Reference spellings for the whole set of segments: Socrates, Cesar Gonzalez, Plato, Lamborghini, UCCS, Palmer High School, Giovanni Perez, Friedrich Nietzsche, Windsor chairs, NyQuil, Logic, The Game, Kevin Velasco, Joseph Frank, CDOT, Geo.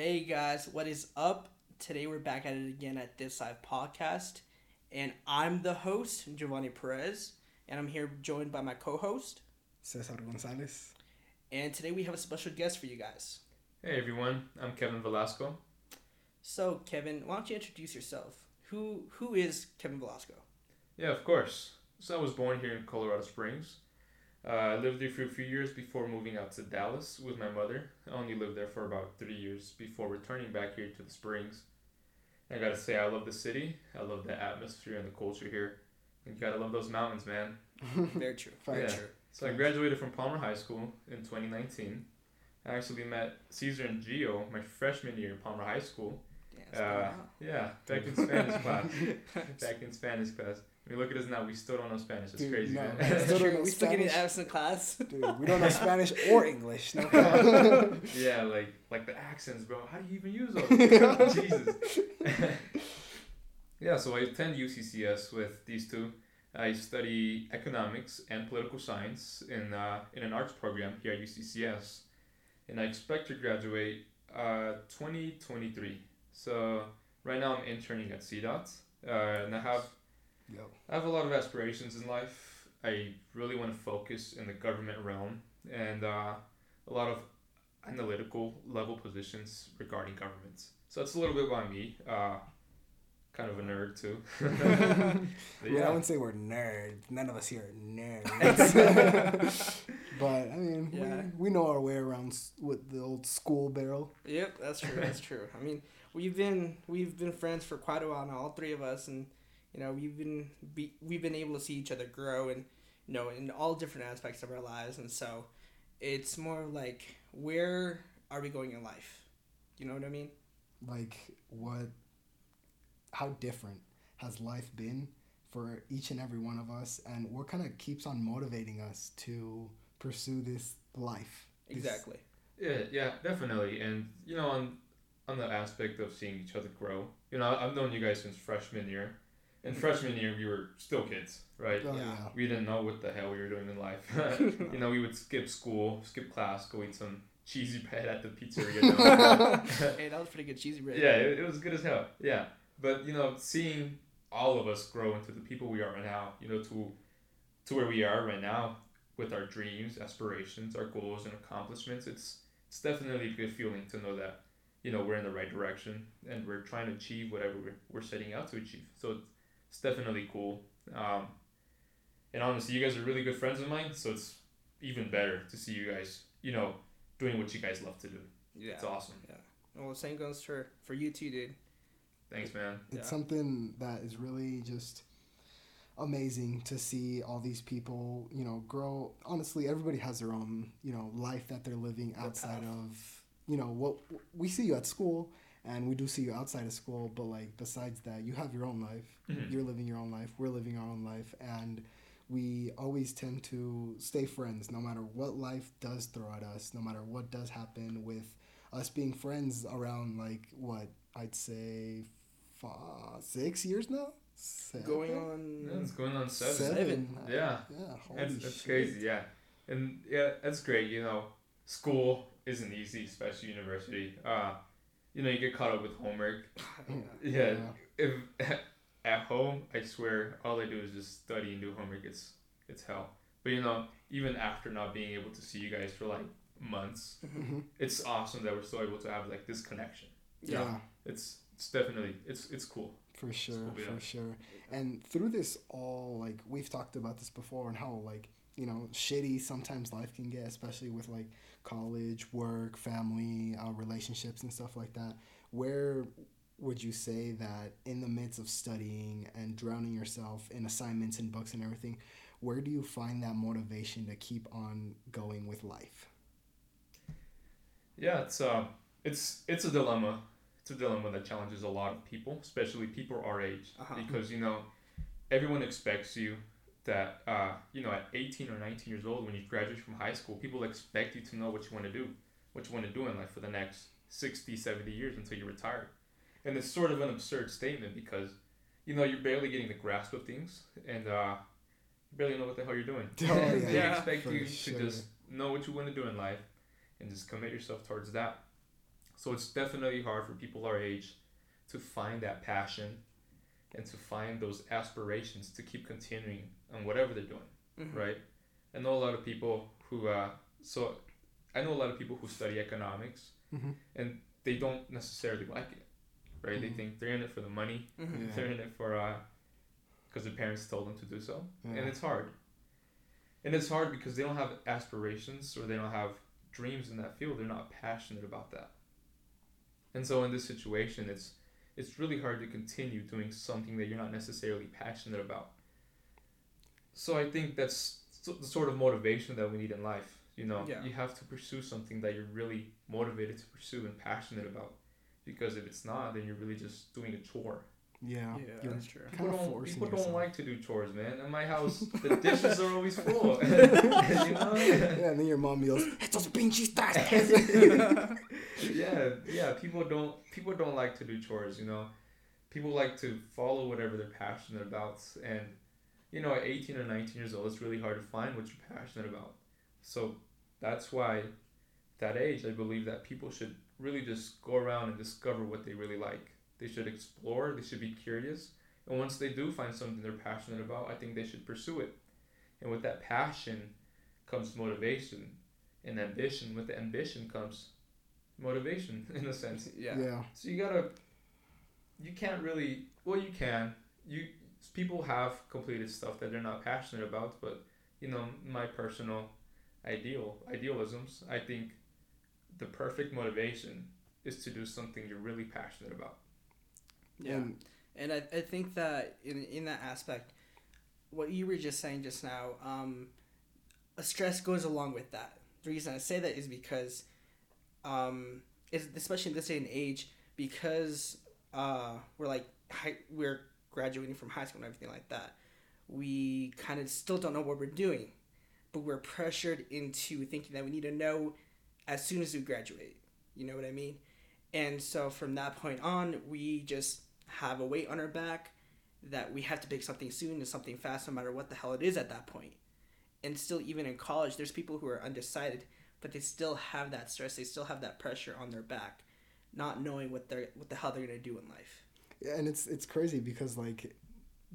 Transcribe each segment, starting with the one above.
Hey guys, what is up? Today we're back at it again at This Side Podcast, and I'm the host, Giovanni Perez, and I'm here joined by my co-host, Cesar Gonzalez. And today we have a special guest for you guys. Hey everyone, I'm Kevin Velasco. So Kevin, why don't you introduce yourself? Who is Kevin Velasco? Yeah, of course. So I was born here in Colorado Springs. I lived there for a few years before moving out to Dallas with my mother. I only lived there for about 3 years before returning back here to the Springs. I gotta say, I love the city. I love the atmosphere and the culture here. And you gotta love those mountains, man. Very true. Very true. So I graduated from Palmer High School in 2019. I actually met Cesar and Geo my freshman year in Palmer High School. Yeah, back in Spanish class. I mean, look at us now. We still don't know Spanish. It's crazy. No, we still get an absent class. Dude, we don't know Spanish or English. No. Yeah, like the accents, bro. How do you even use those? Jesus. Yeah, so I attend UCCS with these two. I study economics and political science in an arts program here at UCCS, and I expect to graduate 2023. So right now I'm interning at CDOT, and I have a lot of aspirations in life. I really want to focus in the government realm and a lot of analytical level positions regarding governments. So that's a little bit about me. Kind of a nerd too. Yeah, I wouldn't say we're nerds. None of us here are nerds. But I mean, we know our way around with the old school barrel. Yep, that's true. That's true. I mean, we've been friends for quite a while now, all three of us, and you know we've been able to see each other grow and you know in all different aspects of our lives, and so it's more like where are we going in life? You know what I mean? Like what? How different has life been for each and every one of us, and what kind of keeps on motivating us to pursue this life? Exactly. Yeah, definitely. And you know, on the aspect of seeing each other grow, you know, I've known you guys since freshman year. In freshman year, we were still kids, right? Oh, yeah. We didn't know what the hell we were doing in life. You know, we would skip school, skip class, go eat some cheesy bread at the pizzeria. Hey, that was pretty good cheesy bread. Yeah, it was good as hell. Yeah. But, you know, seeing all of us grow into the people we are right now, you know, to where we are right now with our dreams, aspirations, our goals and accomplishments, it's definitely a good feeling to know that, you know, we're in the right direction and we're trying to achieve whatever we're setting out to achieve. So it's definitely cool. And honestly, you guys are really good friends of mine, so it's even better to see you guys, you know, doing what you guys love to do. Yeah. It's awesome. Yeah. Well, the same goes for you too, dude. Thanks, man. It's something that is really just amazing to see all these people, you know, grow. Honestly, everybody has their own, you know, life that they're living outside of, you know, what we see you at school and we do see you outside of school. But like besides that, you have your own life. Mm-hmm. You're living your own life. We're living our own life. And we always tend to stay friends no matter what life does throw at us, no matter what does happen with us being friends around like what I'd say 6 years now? Going on seven. Yeah, that's crazy. Yeah, and yeah, that's great. You know, school isn't easy, especially university. You know, you get caught up with homework. If at home, I swear, all I do is just study and do homework. It's hell. But you know, even after not being able to see you guys for like months, it's awesome that we're still able to have like this connection. Yeah. It's definitely it's cool. For sure, for sure. And through this all, like, we've talked about this before and how, like, you know, shitty sometimes life can get, especially with, like, college, work, family, relationships and stuff like that. Where would you say that in the midst of studying and drowning yourself in assignments and books and everything, where do you find that motivation to keep on going with life? Yeah, it's a dilemma. It's a dilemma that challenges a lot of people, especially people our age, because, you know, everyone expects you that, you know, at 18 or 19 years old, when you graduate from high school, people expect you to know what you want to do in life for the next 60, 70 years until you retire. And it's sort of an absurd statement because, you know, you're barely getting the grasp of things and you barely know what the hell you're doing. They expect you to just know what you want to do in life and just commit yourself towards that. So it's definitely hard for people our age to find that passion and to find those aspirations to keep continuing on whatever they're doing, mm-hmm. right? I know a lot of people who, study economics mm-hmm. and they don't necessarily like it, right? Mm-hmm. They think they're in it for the money, mm-hmm. yeah. they're in it for, because their parents told them to do so. Yeah. And it's hard. And it's hard because they don't have aspirations or they don't have dreams in that field. They're not passionate about that. And so in this situation, it's really hard to continue doing something that you're not necessarily passionate about. So I think that's the sort of motivation that we need in life. You know, yeah. you have to pursue something that you're really motivated to pursue and passionate about. Because if it's not, then you're really just doing a chore. Yeah, that's true. People don't like to do chores, man. In my house, the dishes are always full. You know? Yeah, and then your mom yells, "Estos pinches trastes." Yeah. People don't like to do chores. You know, people like to follow whatever they're passionate about, and you know, at 18 or 19 years old, it's really hard to find what you're passionate about. So that's why, that age, I believe that people should really just go around and discover what they really like. They should explore, they should be curious. And once they do find something they're passionate about, I think they should pursue it. And with that passion comes motivation and ambition. With the ambition comes motivation, in a sense. Yeah. So people have completed stuff that they're not passionate about, but you know, my personal idealisms, I think the perfect motivation is to do something you're really passionate about. Yeah, and I think that in that aspect, what you were just saying just now, stress goes along with that. The reason I say that is because, especially in this day and age, because we're graduating from high school and everything like that, we kind of still don't know what we're doing, but we're pressured into thinking that we need to know as soon as we graduate. You know what I mean? And so from that point on, we just have a weight on our back that we have to pick something soon and something fast, no matter what the hell it is at that point. And still, even in college, there's people who are undecided, but they still have that stress. They still have that pressure on their back, not knowing what the hell they're going to do in life. Yeah, and it's crazy because, like,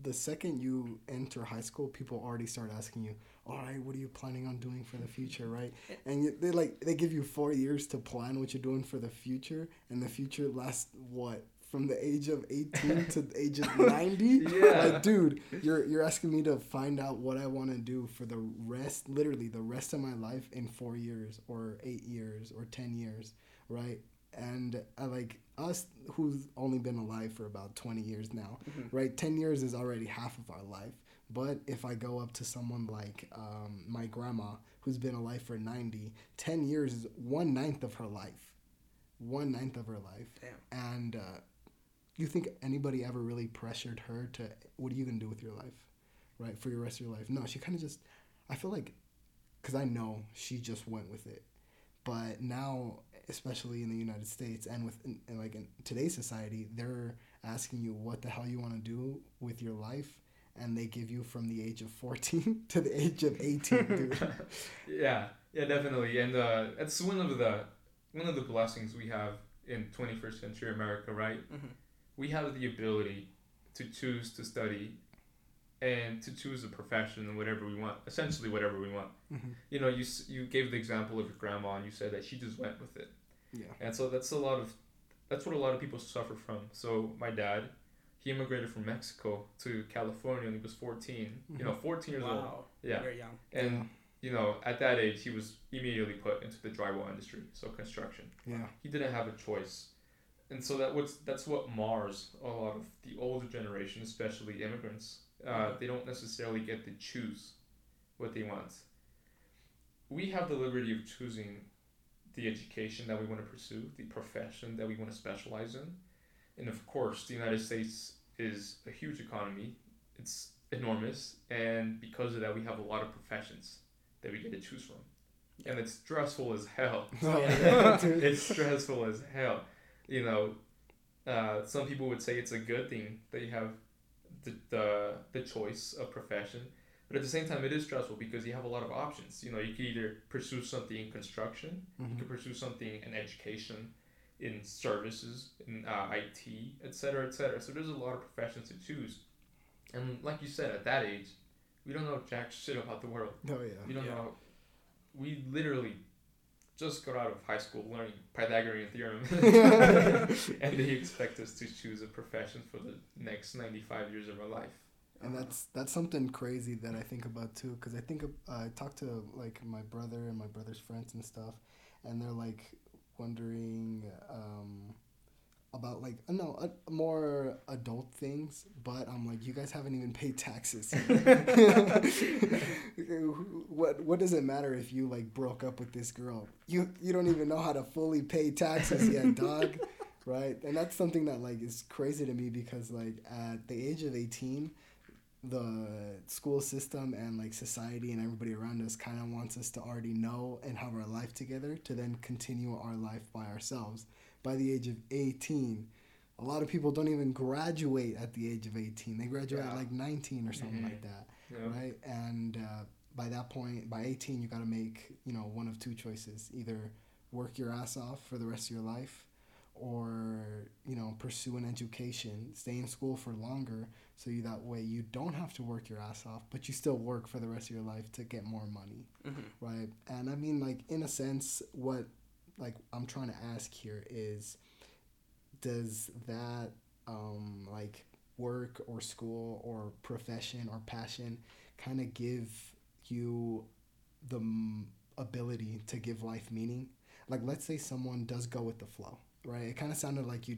the second you enter high school, people already start asking you, all right, what are you planning on doing for the future, right? And they give you 4 years to plan what you're doing for the future, and the future lasts, what, from the age of 18 to the age of 90? Yeah. Like, dude, you're asking me to find out what I want to do for the rest, literally the rest of my life in 4 years or 8 years or 10 years, right? And us who's only been alive for about 20 years now, mm-hmm. right? 10 years is already half of our life. But if I go up to someone like my grandma, who's been alive for 90, 10 years is one ninth of her life. Damn. And you think anybody ever really pressured her to, what are you going to do with your life, right? For your rest of your life? No, she kind of just, I feel like, because I know she just went with it. But now, especially in the United States and in today's society, they're asking you what the hell you want to do with your life, and they give you from the age of 14 to the age of 18, dude. yeah, definitely. And that's one of the blessings we have in 21st century America, right? Mm-hmm. We have the ability to choose to study and to choose a profession and whatever we want, essentially whatever we want. Mm-hmm. You know, you gave the example of your grandma, and you said that she just went with it. Yeah. And so that's what a lot of people suffer from. So my dad, he immigrated from Mexico to California when he was 14. Mm-hmm. You know, 14 years old. Wow. Yeah. Very young. And you know, at that age, he was immediately put into the drywall industry, so construction. Yeah. He didn't have a choice. And so that's what mars a lot of the older generation, especially immigrants. They don't necessarily get to choose what they want. We have the liberty of choosing the education that we want to pursue, the profession that we want to specialize in. And of course, the United States is a huge economy. It's enormous. And because of that, we have a lot of professions that we get to choose from. And it's stressful as hell. It's stressful as hell. You know, some people would say it's a good thing that you have the choice of profession, but at the same time it is stressful because you have a lot of options. You know, you can either pursue something in construction, mm-hmm. you can pursue something in education, in services, in IT, etc., etc. So there's a lot of professions to choose. And like you said, at that age, we don't know jack shit about the world. Oh, yeah. We don't know. We literally just got out of high school learning Pythagorean theorem. And they expect us to choose a profession for the next 95 years of our life. And that's something crazy that I think about, too, because I think I talked to, like, my brother and my brother's friends and stuff, and they're, like, wondering about, like, more adult things, but I'm like, you guys haven't even paid taxes. What does it matter if you, like, broke up with this girl? You don't even know how to fully pay taxes yet, dog, right? And that's something that, like, is crazy to me because, like, at the age of 18... the school system and like society and everybody around us kind of wants us to already know and have our life together to then continue our life by ourselves. By the age of 18, a lot of people don't even graduate at the age of 18. They graduate at like 19 or something like that, right? And by that point, by 18, you got to make one of two choices: either work your ass off for the rest of your life, or pursue an education, stay in school for longer, so you that way you don't have to work your ass off, but you still work for the rest of your life to get more money, right? And I mean, like, in a sense, what like I'm trying to ask here is, does that like work or school or profession or passion kind of give you the ability to give life meaning? Like, let's say someone does go with the flow. Right, it kind of sounded like you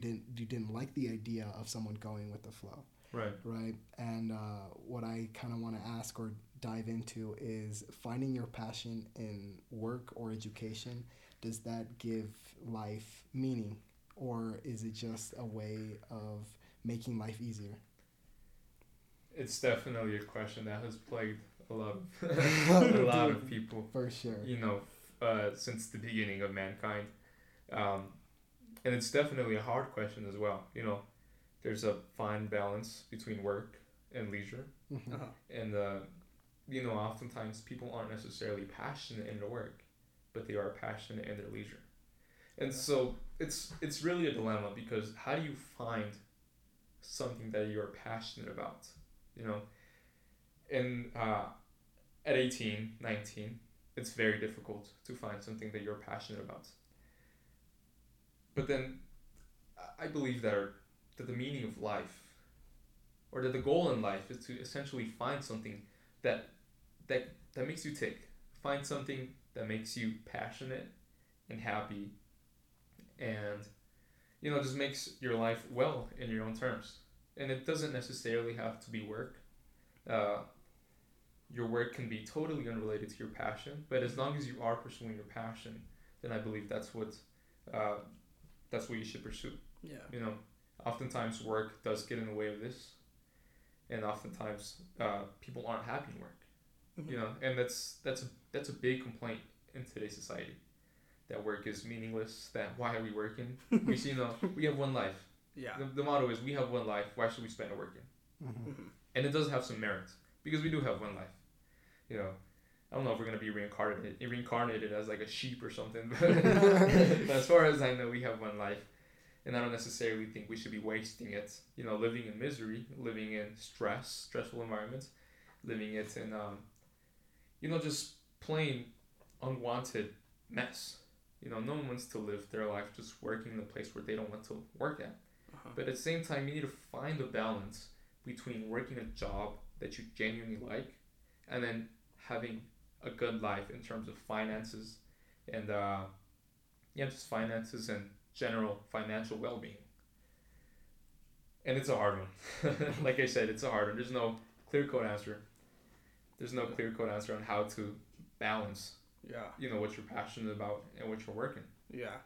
didn't like the idea of someone going with the flow. Right, and what I kind of want to ask or dive into is finding your passion in work or education. Does that give life meaning, or is it just a way of making life easier? It's definitely a question that has plagued a lot of, a lot of people. For sure. Since the beginning of mankind. And it's definitely a hard question as well. There's a fine balance between work and leisure. And, oftentimes people aren't necessarily passionate in their work, but they are passionate in their leisure. And so it's really a dilemma, because how do you find something that you're passionate about? And at 18, 19, it's very difficult to find something that you're passionate about. But then I believe that the meaning of life, or that the goal in life, is to essentially find something that makes you tick. Find something that makes you passionate and happy, and just makes your life well in your own terms. And it doesn't necessarily have to be work. Your work can be totally unrelated to your passion, but as long as you are pursuing your passion, then I believe that's what you should pursue. Yeah. Oftentimes work does get in the way of this, and oftentimes people aren't happy in work. And that's a big complaint in today's society, that work is meaningless. That why are we working? We have one life. Yeah. The motto is, we have one life. Why should we spend it working? And it does have some merit, because we do have one life. I don't know if we're going to be reincarnated as like a sheep or something, but as far as I know, we have one life, and I don't necessarily think we should be wasting it, living in misery, living in stressful environments, living it in, just plain unwanted mess. No one wants to live their life just working in a place where they don't want to work at. But at the same time, you need to find the balance between working a job that you genuinely like, and then having a good life in terms of finances and just finances and general financial well-being. And it's a hard one. Like I said, it's a hard one. There's no clear-cut answer. There's no clear-cut answer on how to balance what you're passionate about and what you're working. Yeah.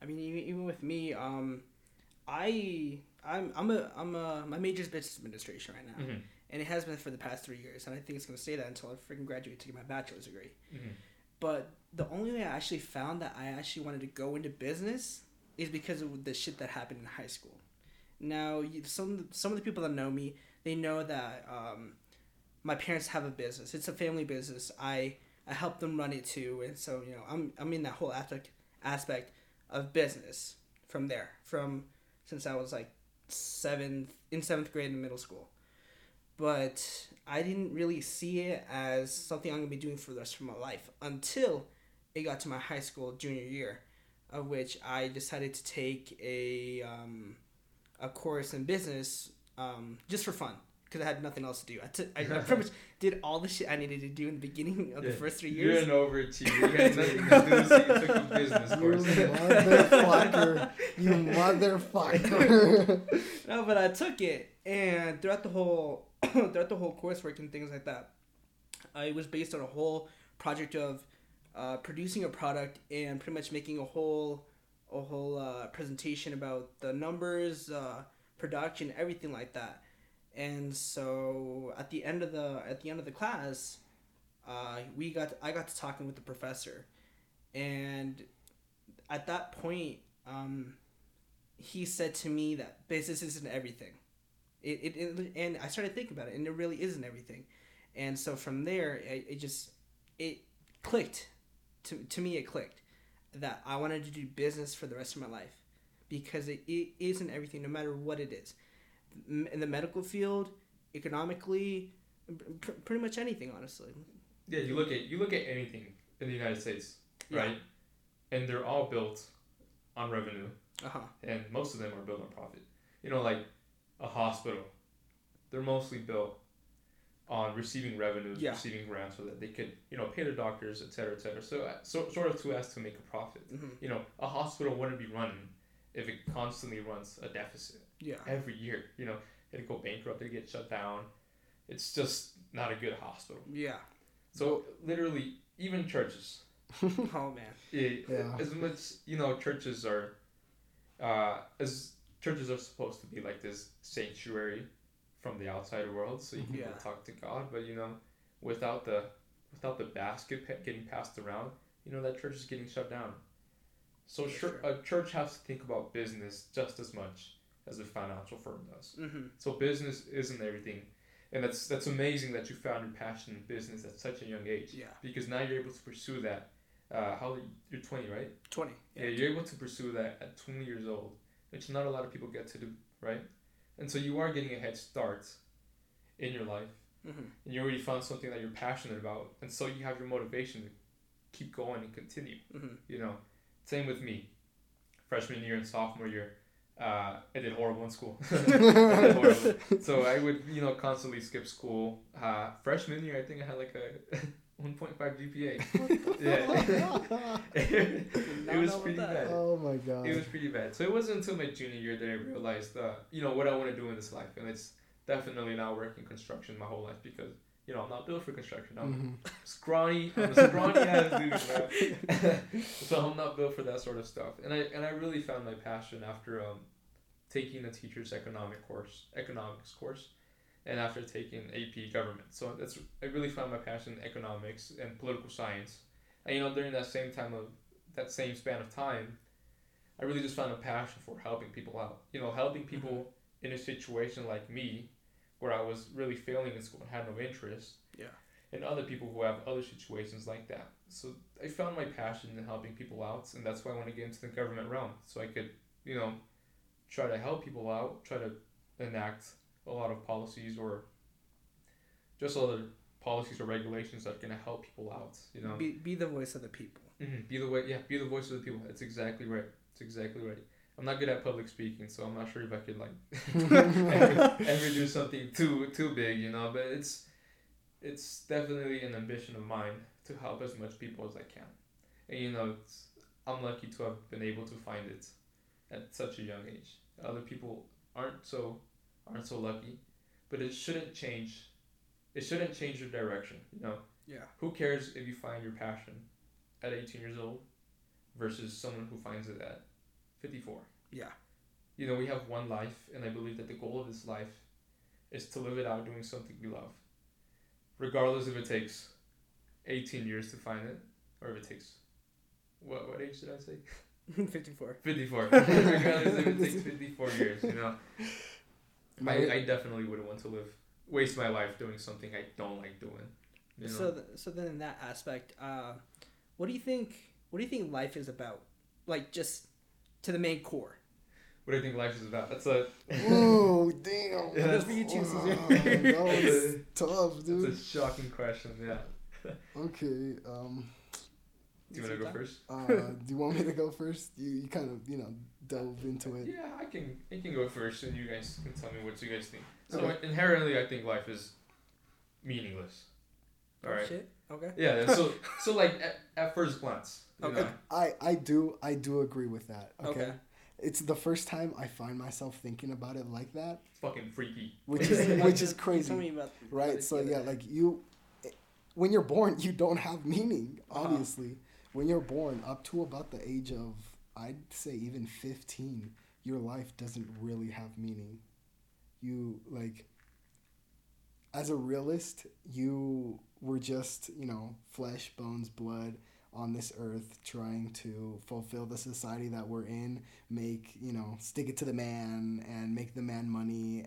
I mean, even with me, my major is business administration right now. And it has been for the past 3 years, and I think it's going to stay that until I freaking graduate to get my bachelor's degree. But the only way I actually found that I actually wanted to go into business is because of the shit that happened in high school. Now, some of the people that know me, they know that my parents have a business. It's a family business. I help them run it too, and so I'm in that whole aspect of business from there, since I was like seventh grade in middle school. But I didn't really see it as something I'm going to be doing for the rest of my life until it got to my high school junior year, of which I decided to take a course in business just for fun because I had nothing else to do. I pretty much did all the shit I needed to do in the beginning of the first 3 years. You're an overachiever. You had nothing to do, so you took a business course. You motherfucker. No, but I took it, and throughout the whole coursework and things like that, it was based on a whole project of producing a product and pretty much making a whole presentation about the numbers, production, everything like that. And so at the end of the class, I got to talking with the professor, and at that point, he said to me that business isn't everything. It and I started thinking about it, and it really isn't everything. And so from there, it clicked. To me, it clicked that I wanted to do business for the rest of my life because it isn't everything, no matter what it is. In the medical field, economically, pretty much anything, honestly. Yeah, you look at anything in the United States, right? Yeah. And they're all built on revenue, and most of them are built on profit. You know, like a hospital, they're mostly built on receiving revenues, receiving grants, so that they could, pay their doctors, et cetera, et cetera. So sort of to ask to make a profit. Mm-hmm. A hospital wouldn't be running if it constantly runs a deficit. Yeah. Every year, it'd go bankrupt, it'd get shut down. It's just not a good hospital. Yeah. So literally, even churches. Oh man. As much churches are, as churches are supposed to be like this sanctuary from the outside world, so you can go talk to God. But without the basket getting passed around, that church is getting shut down. So a church has to think about business just as much as a financial firm does. Mm-hmm. So business isn't everything, and that's amazing that you found your passion in business at such a young age. Yeah. Because now you're able to pursue that. How old? You're 20, right? 20. Yeah, you're able to pursue that at 20 years old, which not a lot of people get to do, right? And so you are getting a head start in your life, mm-hmm. and you already found something that you're passionate about, and so you have your motivation to keep going and continue. Mm-hmm. Same with me. Freshman year and sophomore year, I did horrible in school. So I would, constantly skip school. Freshman year, I think I had like a 1.5 GPA. Yeah. It was pretty bad. Oh my God. It was pretty bad. So it wasn't until my junior year that I realized, what I want to do in this life. And it's definitely not working construction my whole life because, I'm not built for construction. I'm scrawny. I'm a scrawny ass dude, man. So I'm not built for that sort of stuff. And I really found my passion after taking a teacher's economics course, and after taking AP government. So I really found my passion in economics and political science. And during that same span of time, I really just found a passion for helping people out. Helping people in a situation like me, where I was really failing in school and had no interest. Yeah. And other people who have other situations like that. So I found my passion in helping people out, and that's why I want to get into the government realm. So I could, try to help people out, try to enact a lot of policies or just other policies or regulations that are going to help people out, Be the voice of the people. Mm-hmm. Be the voice of the people. That's exactly right. I'm not good at public speaking, so I'm not sure if I could like ever do something too big, But it's definitely an ambition of mine to help as much people as I can, and I'm lucky to have been able to find it at such a young age. Other people aren't so lucky, but it shouldn't change. It shouldn't change your direction, Yeah. Who cares if you find your passion at 18 years old versus someone who finds it at 54. Yeah. We have one life, and I believe that the goal of this life is to live it out doing something we love. Regardless if it takes 18 years to find it, or if it takes... What age did I say? 54. Regardless if it takes 54 years, I definitely wouldn't want to waste my life doing something I don't like doing. So then in that aspect, what do you think life is about? Like, just... to the main core, What do you think life is about? That's a... Ooh, damn. Yeah, that's what you choose. That was tough, dude. That's a shocking question, yeah. Okay, Do you want to go first? Do you want me to go first? You kind of, delve into it. Yeah, I can go first, and you guys can tell me what you guys think. So inherently, I think life is meaningless. All right. Shit. Okay. Yeah. So like at first glance. You know? I do agree with that. Okay. It's the first time I find myself thinking about it like that. It's fucking freaky. Which is crazy. Tell me about that. Right. So yeah, like when you're born, you don't have meaning. Obviously, when you're born up to about the age of, I'd say even 15, your life doesn't really have meaning. You like. As a realist, you were just, flesh, bones, blood on this earth trying to fulfill the society that we're in, make, stick it to the man and make the man money.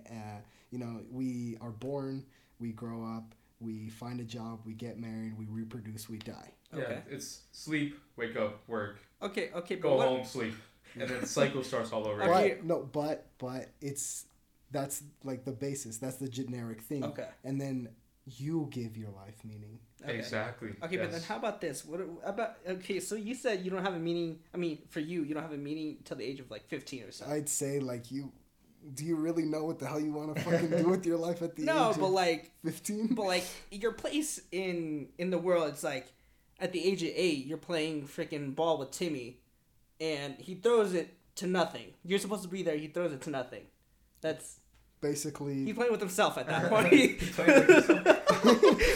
We are born, we grow up, we find a job, we get married, we reproduce, we die. Okay. Yeah, it's sleep, wake up, work. Okay. Go home, sleep. And then the cycle starts all over again. But it's... That's like the basis. That's the generic thing. Okay. And then you give your life meaning. Okay. Exactly. Okay, yes. But then how about this? So you said you don't have a meaning. I mean, for you don't have a meaning till the age of like 15 or so. I'd say like do you really know what the hell you want to fucking do with your life at the age of 15? But like your place in the world, it's like at the age of 8, you're playing freaking ball with Timmy and he throws it to nothing. You're supposed to be there. He throws it to nothing. That's basically he played with himself at that point.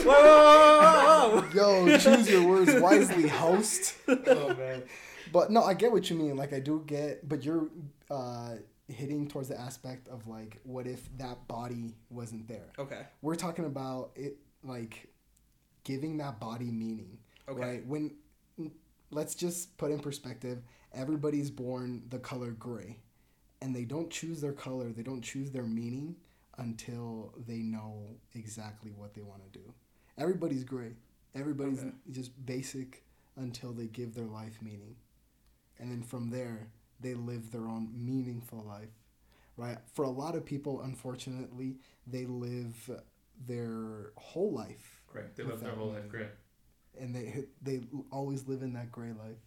Whoa. Yo, choose your words wisely, host. Oh man. But no, I get what you mean. Like I do get, but you're hitting towards the aspect of like, what if that body wasn't there? Okay. We're talking about it, like giving that body meaning. Okay. Right? When let's just put in perspective, everybody's born the color gray. And they don't choose their color, they don't choose their meaning until they know exactly what they want to do. Everybody's gray. Everybody's just basic until they give their life meaning. And then from there, they live their own meaningful life, right? For a lot of people, unfortunately, they live their whole life. Correct. They live their whole life gray. And they always live in that gray life.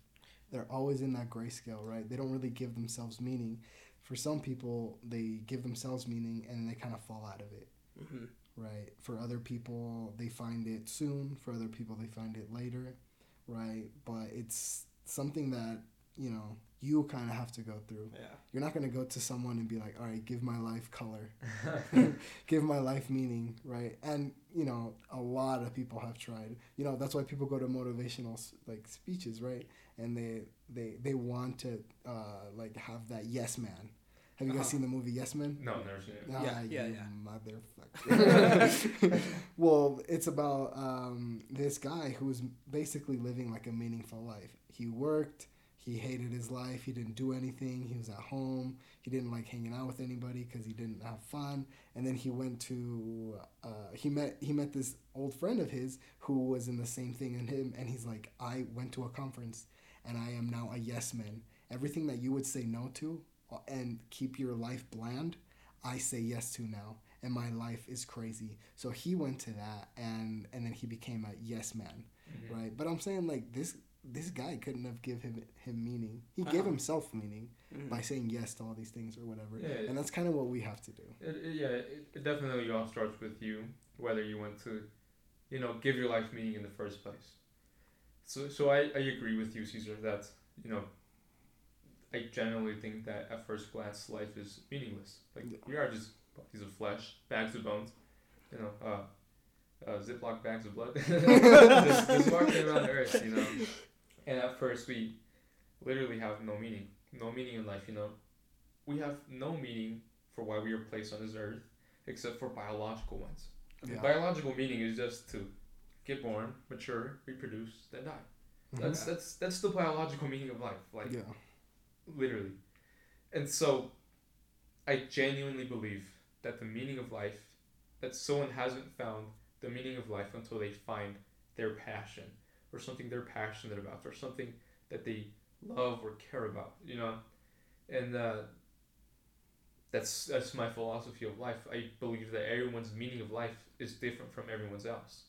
They're always in that grayscale, right? They don't really give themselves meaning. For some people, they give themselves meaning and they kind of fall out of it, mm-hmm. right? For other people, they find it soon. For other people, they find it later, right? But it's something that, you kind of have to go through. Yeah. You're not going to go to someone and be like, all right, give my life color. Give my life meaning, right? And, a lot of people have tried. That's why people go to motivational, like, speeches, right? And they want to, like, have that yes man. Have you guys seen the movie Yes Man? No, I've never seen it. Motherfucker. Well, it's about this guy who was basically living like a meaningful life. He worked. He hated his life. He didn't do anything. He was at home. He didn't like hanging out with anybody because he didn't have fun. And then he went to he met this old friend of his who was in the same thing as him. And he's like, I went to a conference and I am now a yes man. Everything that you would say no to and keep your life bland, I say yes to now, and my life is crazy. So he went to that, and then he became a yes man, mm-hmm. right? But I'm saying like this guy couldn't have given him meaning. He gave himself meaning by saying yes to all these things or whatever. Yeah, and that's kind of what we have to do. It definitely all starts with you, whether you want to, give your life meaning in the first place. So I agree with you, Cesar, that, I generally think that at first glance, life is meaningless. Like, we are just bodies of flesh, bags of bones, Ziploc bags of blood. just walking around Earth, And at first, we literally have no meaning. No meaning in life, We have no meaning for why we are placed on this Earth, except for biological ones. Yeah. Biological meaning is just to get born, mature, reproduce, then die. That's the biological meaning of life. Like, literally. And so, I genuinely believe that the meaning of life, that someone hasn't found the meaning of life until they find their passion or something they're passionate about or something that they love or care about, and That's my philosophy of life. I believe that everyone's meaning of life is different from everyone's else.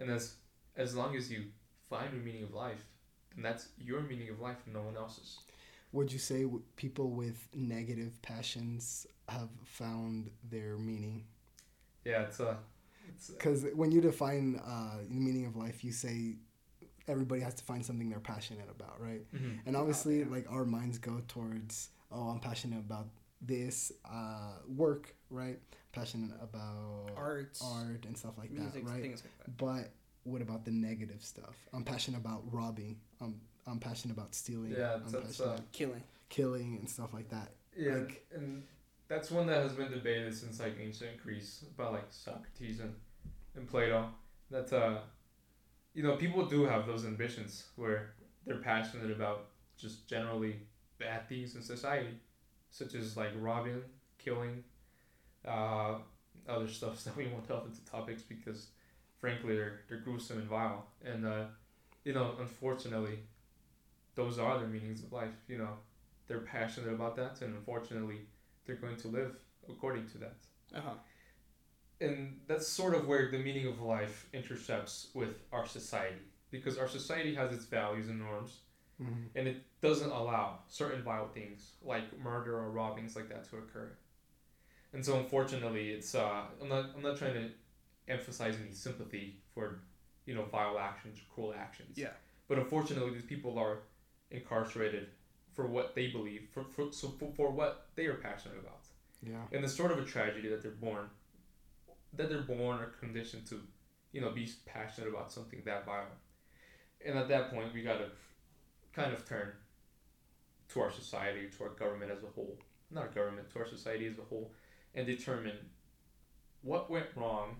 And as long as you find your meaning of life, then that's your meaning of life and no one else's. Would you say people with negative passions have found their meaning? Yeah, because when you define the meaning of life, you say everybody has to find something they're passionate about, right? Mm-hmm. And obviously, like, our minds go towards, oh, I'm passionate about this work, right? Passionate about art and stuff like music, that, right? Things like that. But what about the negative stuff? I'm passionate about robbing. I'm passionate about stealing. Yeah, that's killing and stuff like that. Yeah, like, and that's one that has been debated since like ancient Greece by like Socrates and Plato. That people do have those ambitions where they're passionate about just generally bad things in society, such as like robbing, killing, other stuff that we won't delve into topics because, frankly, they're gruesome and vile, and unfortunately. Those are their meanings of life, They're passionate about that, and unfortunately, they're going to live according to that. Uh-huh. And that's sort of where the meaning of life intersects with our society, because our society has its values and norms, mm-hmm. and it doesn't allow certain vile things, like murder or robbings like that, to occur. And so, unfortunately, it's I'm not trying to emphasize any sympathy for, vile actions or cruel actions. Yeah. But unfortunately, these people are incarcerated for what they believe, for what they are passionate about. Yeah. And it's sort of a tragedy that they're born or conditioned to, be passionate about something that vile. And at that point, we gotta kind of turn to our society, to our government as a whole, not our government, to our society as a whole, and determine what went wrong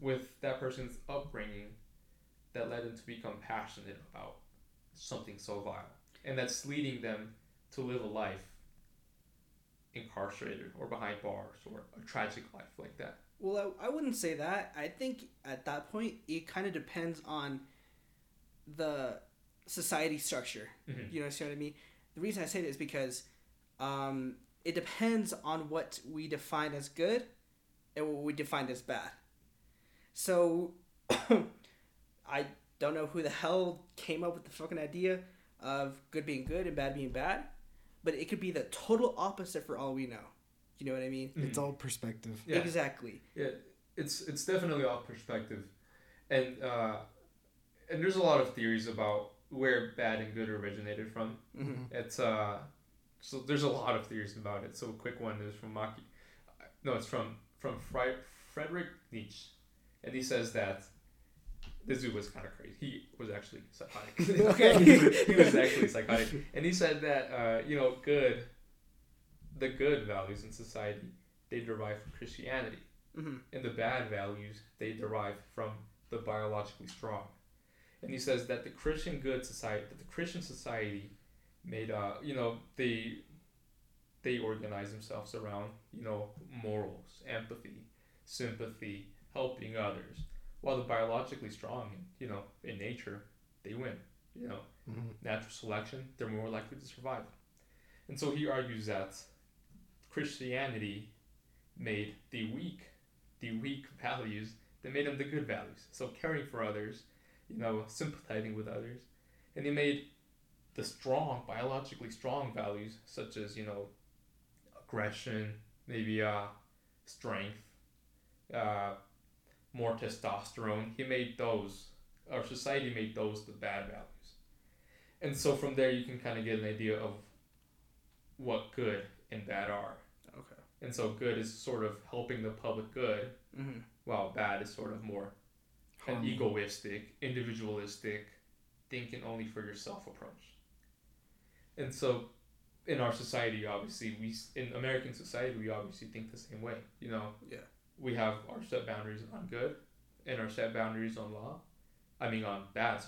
with that person's upbringing that led them to become passionate about something so vile. And that's leading them to live a life incarcerated or behind bars or a tragic life like that. Well, I wouldn't say that. I think at that point, it kind of depends on the society structure. Mm-hmm. You understand what I mean? The reason I say this is because it depends on what we define as good and what we define as bad. So I don't know who the hell came up with the fucking idea of good being good and bad being bad, but it could be the total opposite for all we know. You know what I mean? Mm-hmm. It's all perspective. Yeah. Exactly. Yeah, it's definitely all perspective, and there's a lot of theories about where bad and good originated from. Mm-hmm. So there's a lot of theories about it. So a quick one is from Friedrich Nietzsche, and he says that. This dude was kind of crazy. He was actually psychotic. Okay, he was actually psychotic, and he said that the good values in society they derive from Christianity, mm-hmm. and the bad values they derive from the biologically strong. And he says that the Christian society made they organized themselves around morals, empathy, sympathy, helping others. While the biologically strong, in nature, they win. Mm-hmm. Natural selection, they're more likely to survive. And so he argues that Christianity made the weak values, they made them the good values. So caring for others, sympathizing with others. And they made the strong, biologically strong values, such as, aggression, maybe strength, more testosterone. He made those, our society made those the bad values. And so from there you can kind of get an idea of what good and bad are. Okay. And so good is sort of helping the public good, mm-hmm. while bad is sort of more an egoistic, individualistic, thinking only for yourself approach. And so in our society, obviously, we obviously think the same way, Yeah. We have our set boundaries on good and our set boundaries on bad,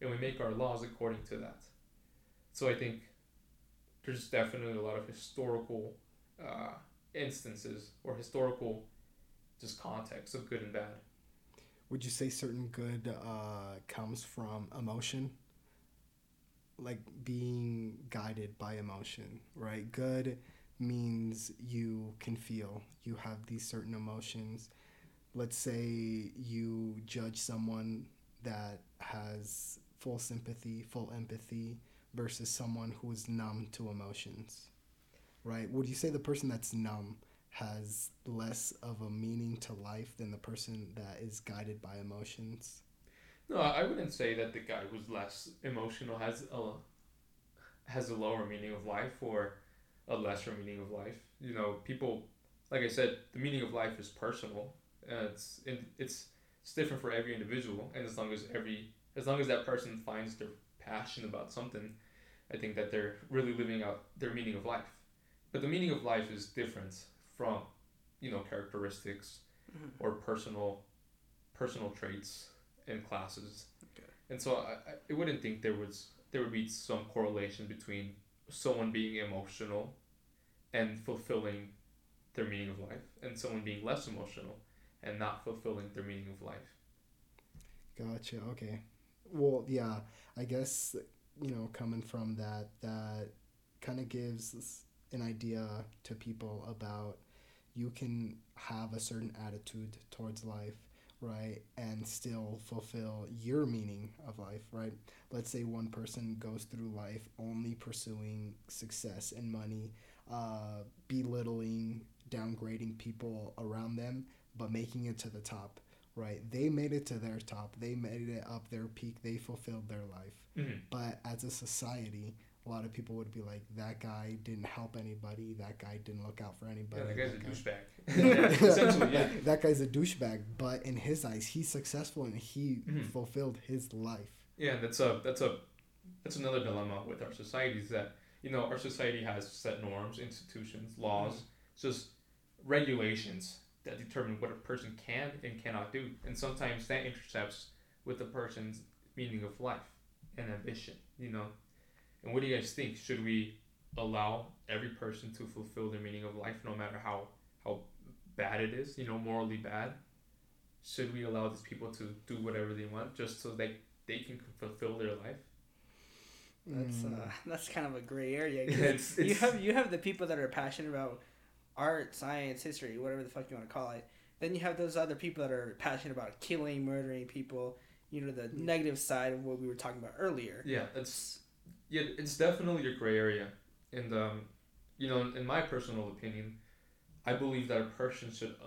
and we make our laws according to that. So I think there's definitely a lot of historical instances or historical just context of good and bad. Would you say certain good comes from emotion? Like being guided by emotion, right? Good means you can feel, you have these certain emotions. Let's say you judge someone that has full sympathy, full empathy, versus someone who is numb to emotions, right? Would you say the person that's numb has less of a meaning to life than the person that is guided by emotions? No, I wouldn't say that the guy who's less emotional has a lower meaning of life or a lesser meaning of life. You know, people, like I said, the meaning of life is personal. It's different for every individual, and as long as that person finds their passion about something, I think that they're really living out their meaning of life. But the meaning of life is different from, you know, characteristics or personal traits and classes. Okay. And so I wouldn't think there would be some correlation between someone being emotional and fulfilling their meaning of life, and someone being less emotional and not fulfilling their meaning of life. Gotcha. Okay. Well, yeah, I guess, you know, coming from that kind of gives an idea to people about you can have a certain attitude towards life, right, and still fulfill your meaning of life, right? Let's say one person goes through life only pursuing success and money, belittling, downgrading people around them, but making it to the top, right? They made it to their top. They made it up their peak. They fulfilled their life. Mm-hmm. But as a society, a lot of people would be like, that guy didn't help anybody. That guy didn't look out for anybody. Yeah, that guy's a douchebag. Essentially, yeah. That guy's a douchebag, but in his eyes, he's successful and he fulfilled his life. Yeah, that's another dilemma with our society, is that, you know, our society has set norms, institutions, laws, just regulations that determine what a person can and cannot do. And sometimes that intercepts with the person's meaning of life and ambition, you know? And what do you guys think? Should we allow every person to fulfill their meaning of life, no matter how bad it is, you know, morally bad? Should we allow these people to do whatever they want just so they can fulfill their life? That's kind of a gray area. It's... You have the people that are passionate about art, science, history, whatever the fuck you want to call it. Then you have those other people that are passionate about killing, murdering people, you know, the negative side of what we were talking about earlier. Yeah, it's definitely a gray area. And, you know, in my personal opinion, I believe that a person should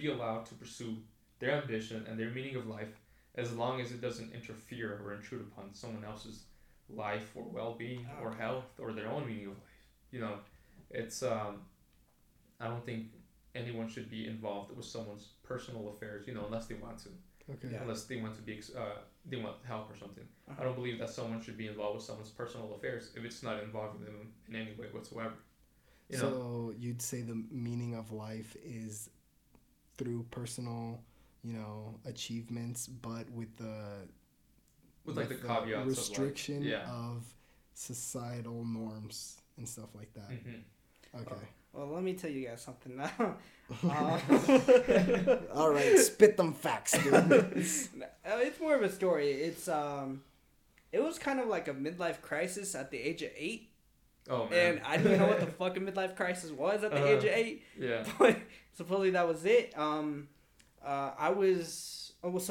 be allowed to pursue their ambition and their meaning of life as long as it doesn't interfere or intrude upon someone else's life or well-being or health or their own meaning of life. You know, it's... I don't think anyone should be involved with someone's personal affairs, you know, unless they want to. Okay. Yeah. Unless they want to be, they want help or something. Uh-huh. I don't believe that someone should be involved with someone's personal affairs if it's not involving them in any way whatsoever. You know? You'd say the meaning of life is through personal, you know, achievements, but with the caveats, restriction of societal norms and stuff like that. Mm-hmm. Okay. Well, let me tell you guys something now. All right, spit them facts, dude. It's more of a story. It's it was kind of like a midlife crisis at the age of 8. Oh man! And I didn't know what the fuck a midlife crisis was at the age of 8. Yeah. But supposedly that was it. So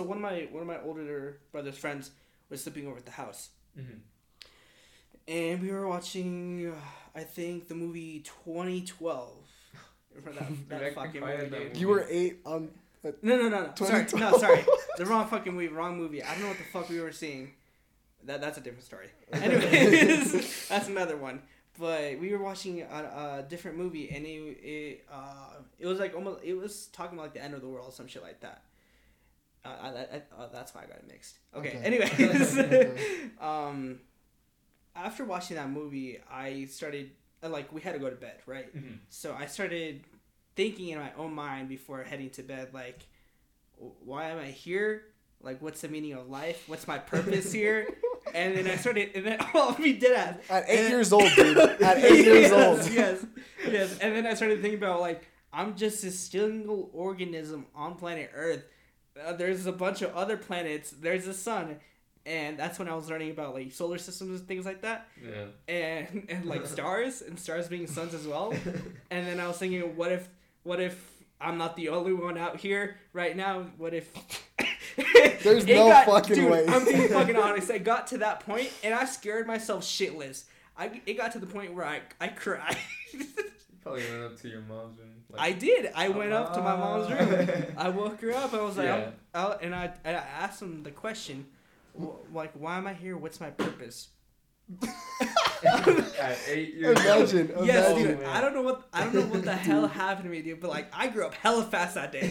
one of my older brother's friends was sleeping over at the house. Mm-hmm. And we were watching, I think, the movie 2012. That fucking movie. You were 8 on... No. Sorry. The wrong movie. I don't know what the fuck we were seeing. That's a different story. Anyways, that's another one. But we were watching a different movie, and it was like almost... It was talking about like the end of the world, some shit like that. That's why I got it mixed. Okay. Anyways. After watching that movie, I started, like, we had to go to bed, right? Mm-hmm. So I started thinking in my own mind before heading to bed, like, why am I here? Like, what's the meaning of life? What's my purpose here? And then I started, and then all of me did that. At 8 years old, dude. At 8 years old. Yes. And then I started thinking about, like, I'm just a single organism on planet Earth. There's a bunch of other planets. There's the sun. And that's when I was learning about, like, solar systems and things like that. Yeah. And like, stars, and stars being suns as well. And then I was thinking, what if I'm not the only one out here right now? What if... There's no fucking way. I'm being fucking honest. I got to that point, and I scared myself shitless. It got to the point where I cried. You probably went up to your mom's room. Like, I did. I went up to my mom's room. I woke her up. I was like, yeah. I asked him the question, like, why am I here? What's my purpose? At 8 years old. Yes, dude. I don't know what the hell happened to me, dude. But like, I grew up hella fast that day.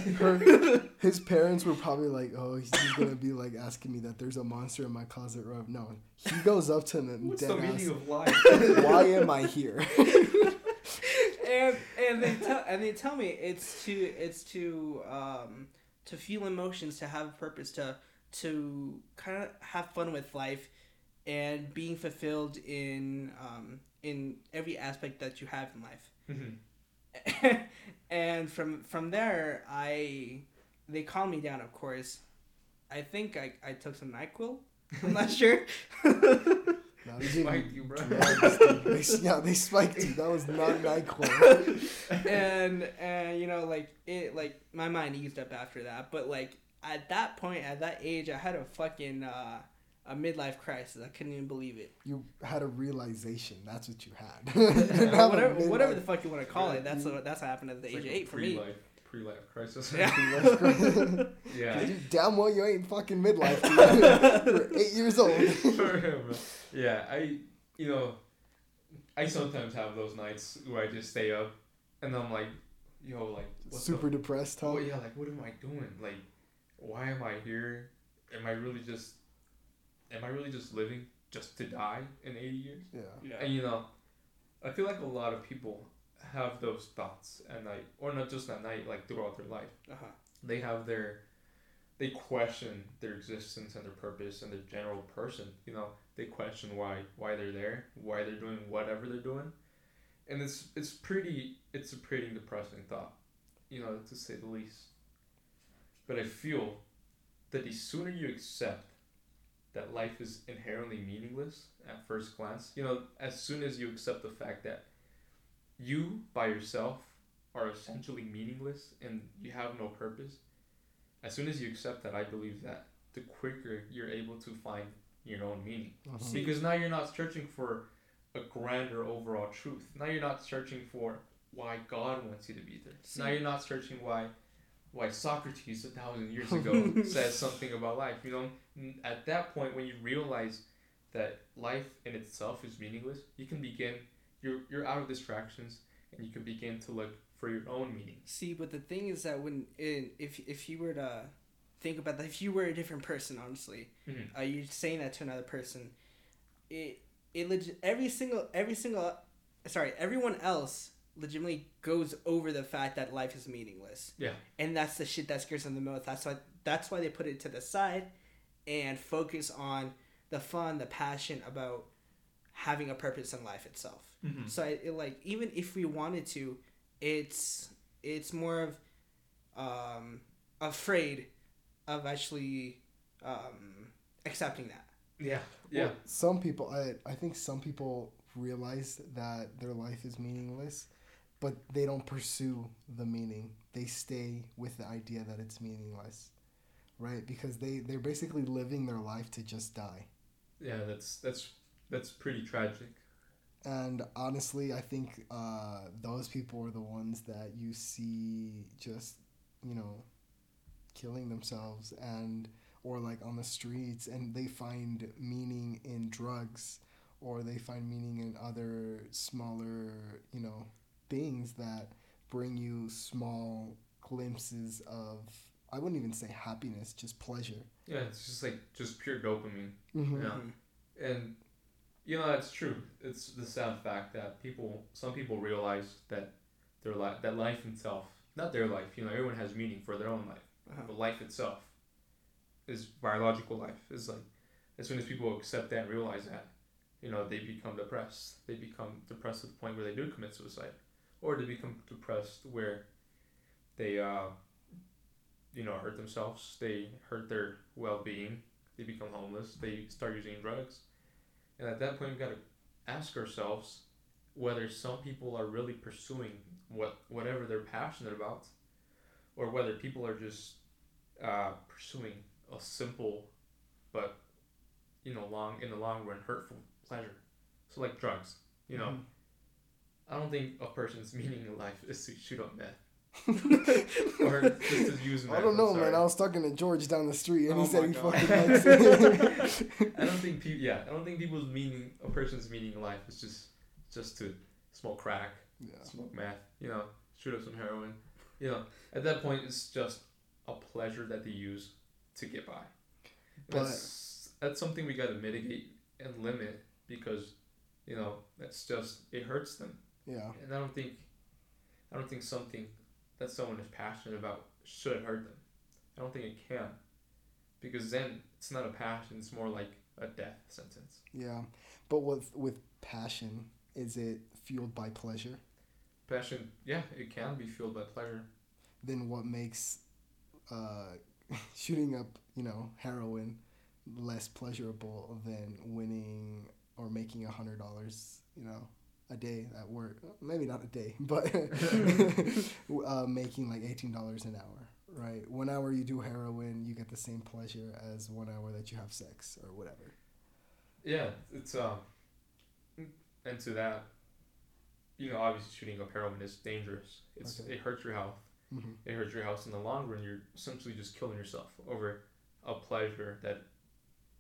His parents were probably like, "Oh, he's gonna be like asking me that there's a monster in my closet room." No, he goes up to them. What's the meaning of life? Why am I here? and they tell me it's to feel emotions, to have a purpose, to kind of have fun with life. And being fulfilled in every aspect that you have in life, mm-hmm. And from there, they calmed me down. Of course, I think I took some NyQuil. I'm not sure. No, they spiked you, bro. They spiked you. That was not NyQuil. And like my mind eased up after that. But like at that point, at that age, I had a fucking. A midlife crisis. I couldn't even believe it. You had a realization. That's what you had. whatever the fuck you want to call it. That's what happened at the age of 8 for me. Pre-life crisis. Yeah. Pre-life crisis. Yeah. You damn well you ain't fucking midlife. You're 8 years old. Yeah. I sometimes have those nights where I just stay up and I'm like, yo, like what's super depressed. Huh? Oh yeah. Like what am I doing? Like why am I here? Am I really just living just to die in 80 years? Yeah. And, I feel like a lot of people have those thoughts at night. Or not just at night, like throughout their life. Uh-huh. They question their existence and their purpose and their general person. They question why they're there, why they're doing whatever they're doing. And it's a pretty depressing thought, to say the least. But I feel that the sooner you accept that life is inherently meaningless at first glance. As soon as you accept the fact that you by yourself are essentially meaningless and you have no purpose, as soon as you accept that, I believe that the quicker you're able to find your own meaning. Uh-huh. Because now you're not searching for a grander overall truth. Now you're not searching for why God wants you to be there. See? Now you're not searching why Socrates 1,000 years ago says something about life. At that point, when you realize that life in itself is meaningless, you can begin, you're out of distractions, and you can begin to look for your own meaning. See, but the thing is that if you were to think about that, if you were a different person, honestly, mm-hmm. You're saying that to another person, everyone else legitimately goes over the fact that life is meaningless. Yeah. And that's the shit that scares them the most. That's why they put it to the side and focus on the fun, the passion about having a purpose in life itself. Mm-hmm. So even if we wanted to, it's more of afraid of actually accepting that. Yeah. Yeah. Well, some people I think some people realize that their life is meaningless, but they don't pursue the meaning. They stay with the idea that it's meaningless, right? Because they're basically living their life to just die. Yeah, that's pretty tragic. And honestly, I think those people are the ones that you see just, killing themselves or like on the streets, and they find meaning in drugs, or they find meaning in other smaller, things that bring you small glimpses of, I wouldn't even say happiness, just pleasure. Yeah, it's just like just pure dopamine. Mm-hmm. Yeah. And that's true. It's the sad fact that some people realize that life itself, not their life, everyone has meaning for their own life. Uh-huh. But life itself is biological life. It's like as soon as people accept that and realize that, they become depressed. They become depressed to the point where they do commit suicide, or they become depressed where they hurt themselves. They hurt their well-being. they become homeless, they start using drugs. And at that point, we've got to ask ourselves whether some people are really pursuing whatever they're passionate about, or whether people are just pursuing a simple but, in the long run, hurtful pleasure. So like drugs, mm-hmm. I don't think a person's meaning in life is to shoot up meth. Or just use meth. I don't know, man. I was talking to George down the street, and he said he fucking likes it. I don't think a person's meaning in life is just to smoke crack, smoke meth, shoot up some heroin. At that point, it's just a pleasure that they use to get by. But that's something we got to mitigate and limit, because that's just, it hurts them. Yeah. And I don't think something that someone is passionate about should hurt them. I don't think it can, because then it's not a passion, it's more like a death sentence. Yeah. But with passion, is it fueled by pleasure? Passion, yeah, it can be fueled by pleasure. Then what makes shooting up, heroin less pleasurable than winning or making $100, a day at work? Maybe not a day, but making like $18 an hour, right? 1 hour you do heroin, you get the same pleasure as 1 hour that you have sex or whatever. Yeah, it's and to that, obviously shooting up heroin is dangerous. It hurts your health. Mm-hmm. It hurts your health in the long run. You're essentially just killing yourself over a pleasure that,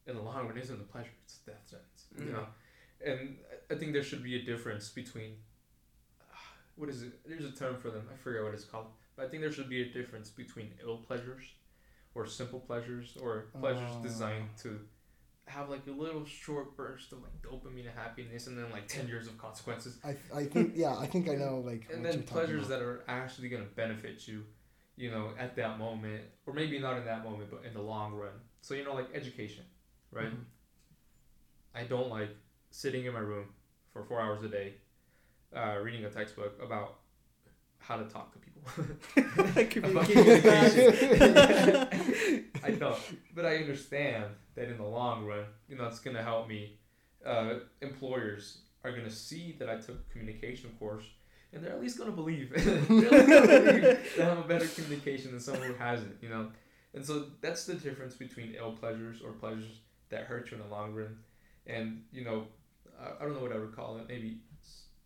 in the long run, isn't a pleasure. It's a death sentence. Mm-hmm. And I think there should be a difference between what is it? There's a term for them. I forget what it's called. But I think there should be a difference between ill pleasures, or simple pleasures, or pleasures designed to have like a little short burst of like dopamine and happiness, and then like 10 years of consequences. I think I know like. And then pleasures that are actually going to benefit you, at that moment, or maybe not in that moment, but in the long run. So like education, right? Mm-hmm. I don't like sitting in my room for 4 hours a day, reading a textbook about how to talk to people. About communication. I don't. But I understand that in the long run, it's going to help me. Employers are going to see that I took a communication course, and they're at least going to believe that I'm a better communication than someone who hasn't, And so that's the difference between ill pleasures or pleasures that hurt you in the long run. And, I don't know what I would call it, maybe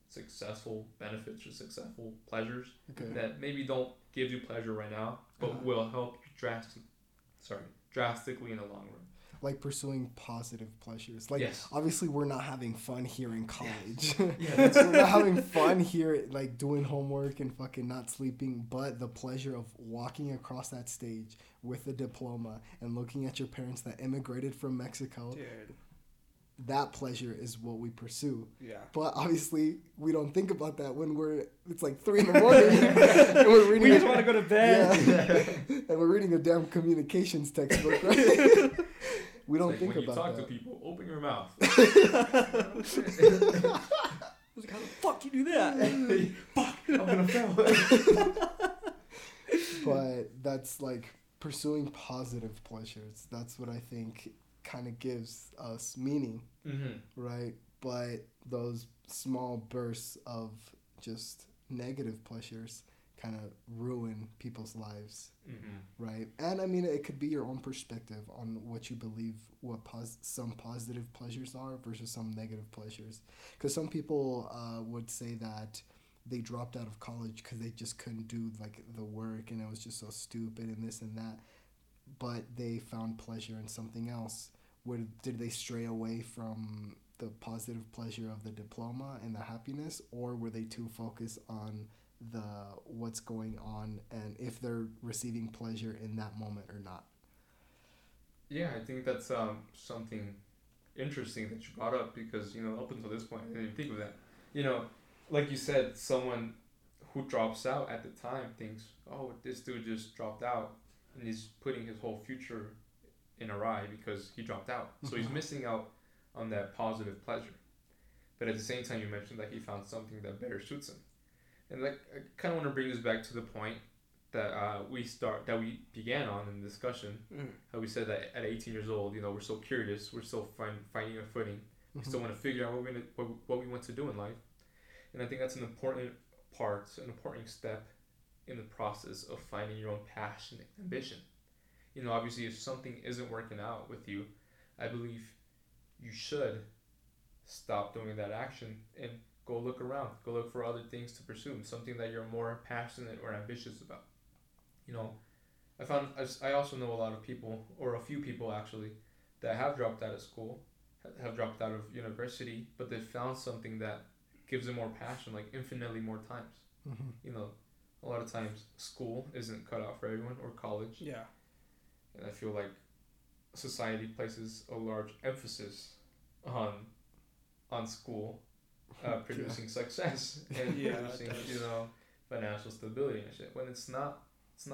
successful benefits or successful pleasures that maybe don't give you pleasure right now, but will help you drastically in the long run. Like pursuing positive pleasures. Like, yes. Obviously, we're not having fun here in college. Yes. We're not having fun here, like doing homework and fucking not sleeping. But the pleasure of walking across that stage with a diploma and looking at your parents that immigrated from Mexico. Dude. That pleasure is what we pursue. Yeah. But obviously, we don't think about that when it's like 3 a.m. and we're reading. We just want to go to bed. Yeah. And we're reading a damn communications textbook, right? We don't think about that. When you talk to people, open your mouth. I was like, how the fuck you do that? Fuck, I'm gonna fail. But that's like pursuing positive pleasures. That's what I think kind of gives us meaning, mm-hmm. right? But those small bursts of just negative pleasures kind of ruin people's lives, mm-hmm. right? And I mean, it could be your own perspective on what you believe some positive pleasures are versus some negative pleasures. Because some people would say that they dropped out of college because they just couldn't do like the work, and it was just so stupid and this and that. But they found pleasure in something else. Did they stray away from the positive pleasure of the diploma and the happiness, or were they too focused on what's going on and if they're receiving pleasure in that moment or not? Yeah, I think that's something interesting that you brought up, because up until this point I didn't think of that. Like you said, someone who drops out at the time thinks, oh, this dude just dropped out. And he's putting his whole future in a awry because he dropped out. So he's missing out on that positive pleasure. But at the same time, you mentioned that he found something that better suits him. And like, I kind of want to bring this back to the point that we began on in the discussion. How we said that at 18 years old, we're so curious, we're still finding a footing, we still want to figure out what we want to do in life, and I think that's an important part, an important step in the process of finding your own passion and ambition. Obviously, if something isn't working out with you, I believe you should stop doing that action and go look around, go look for other things to pursue, something that you're more passionate or ambitious about. I also know a lot of people, or a few people actually, that have dropped out of school, have dropped out of university, but they've found something that gives them more passion, like infinitely more times. A lot of times school isn't cut out for everyone, or college. Yeah. And I feel like society places a large emphasis on school producing success and producing financial stability and shit, when it's not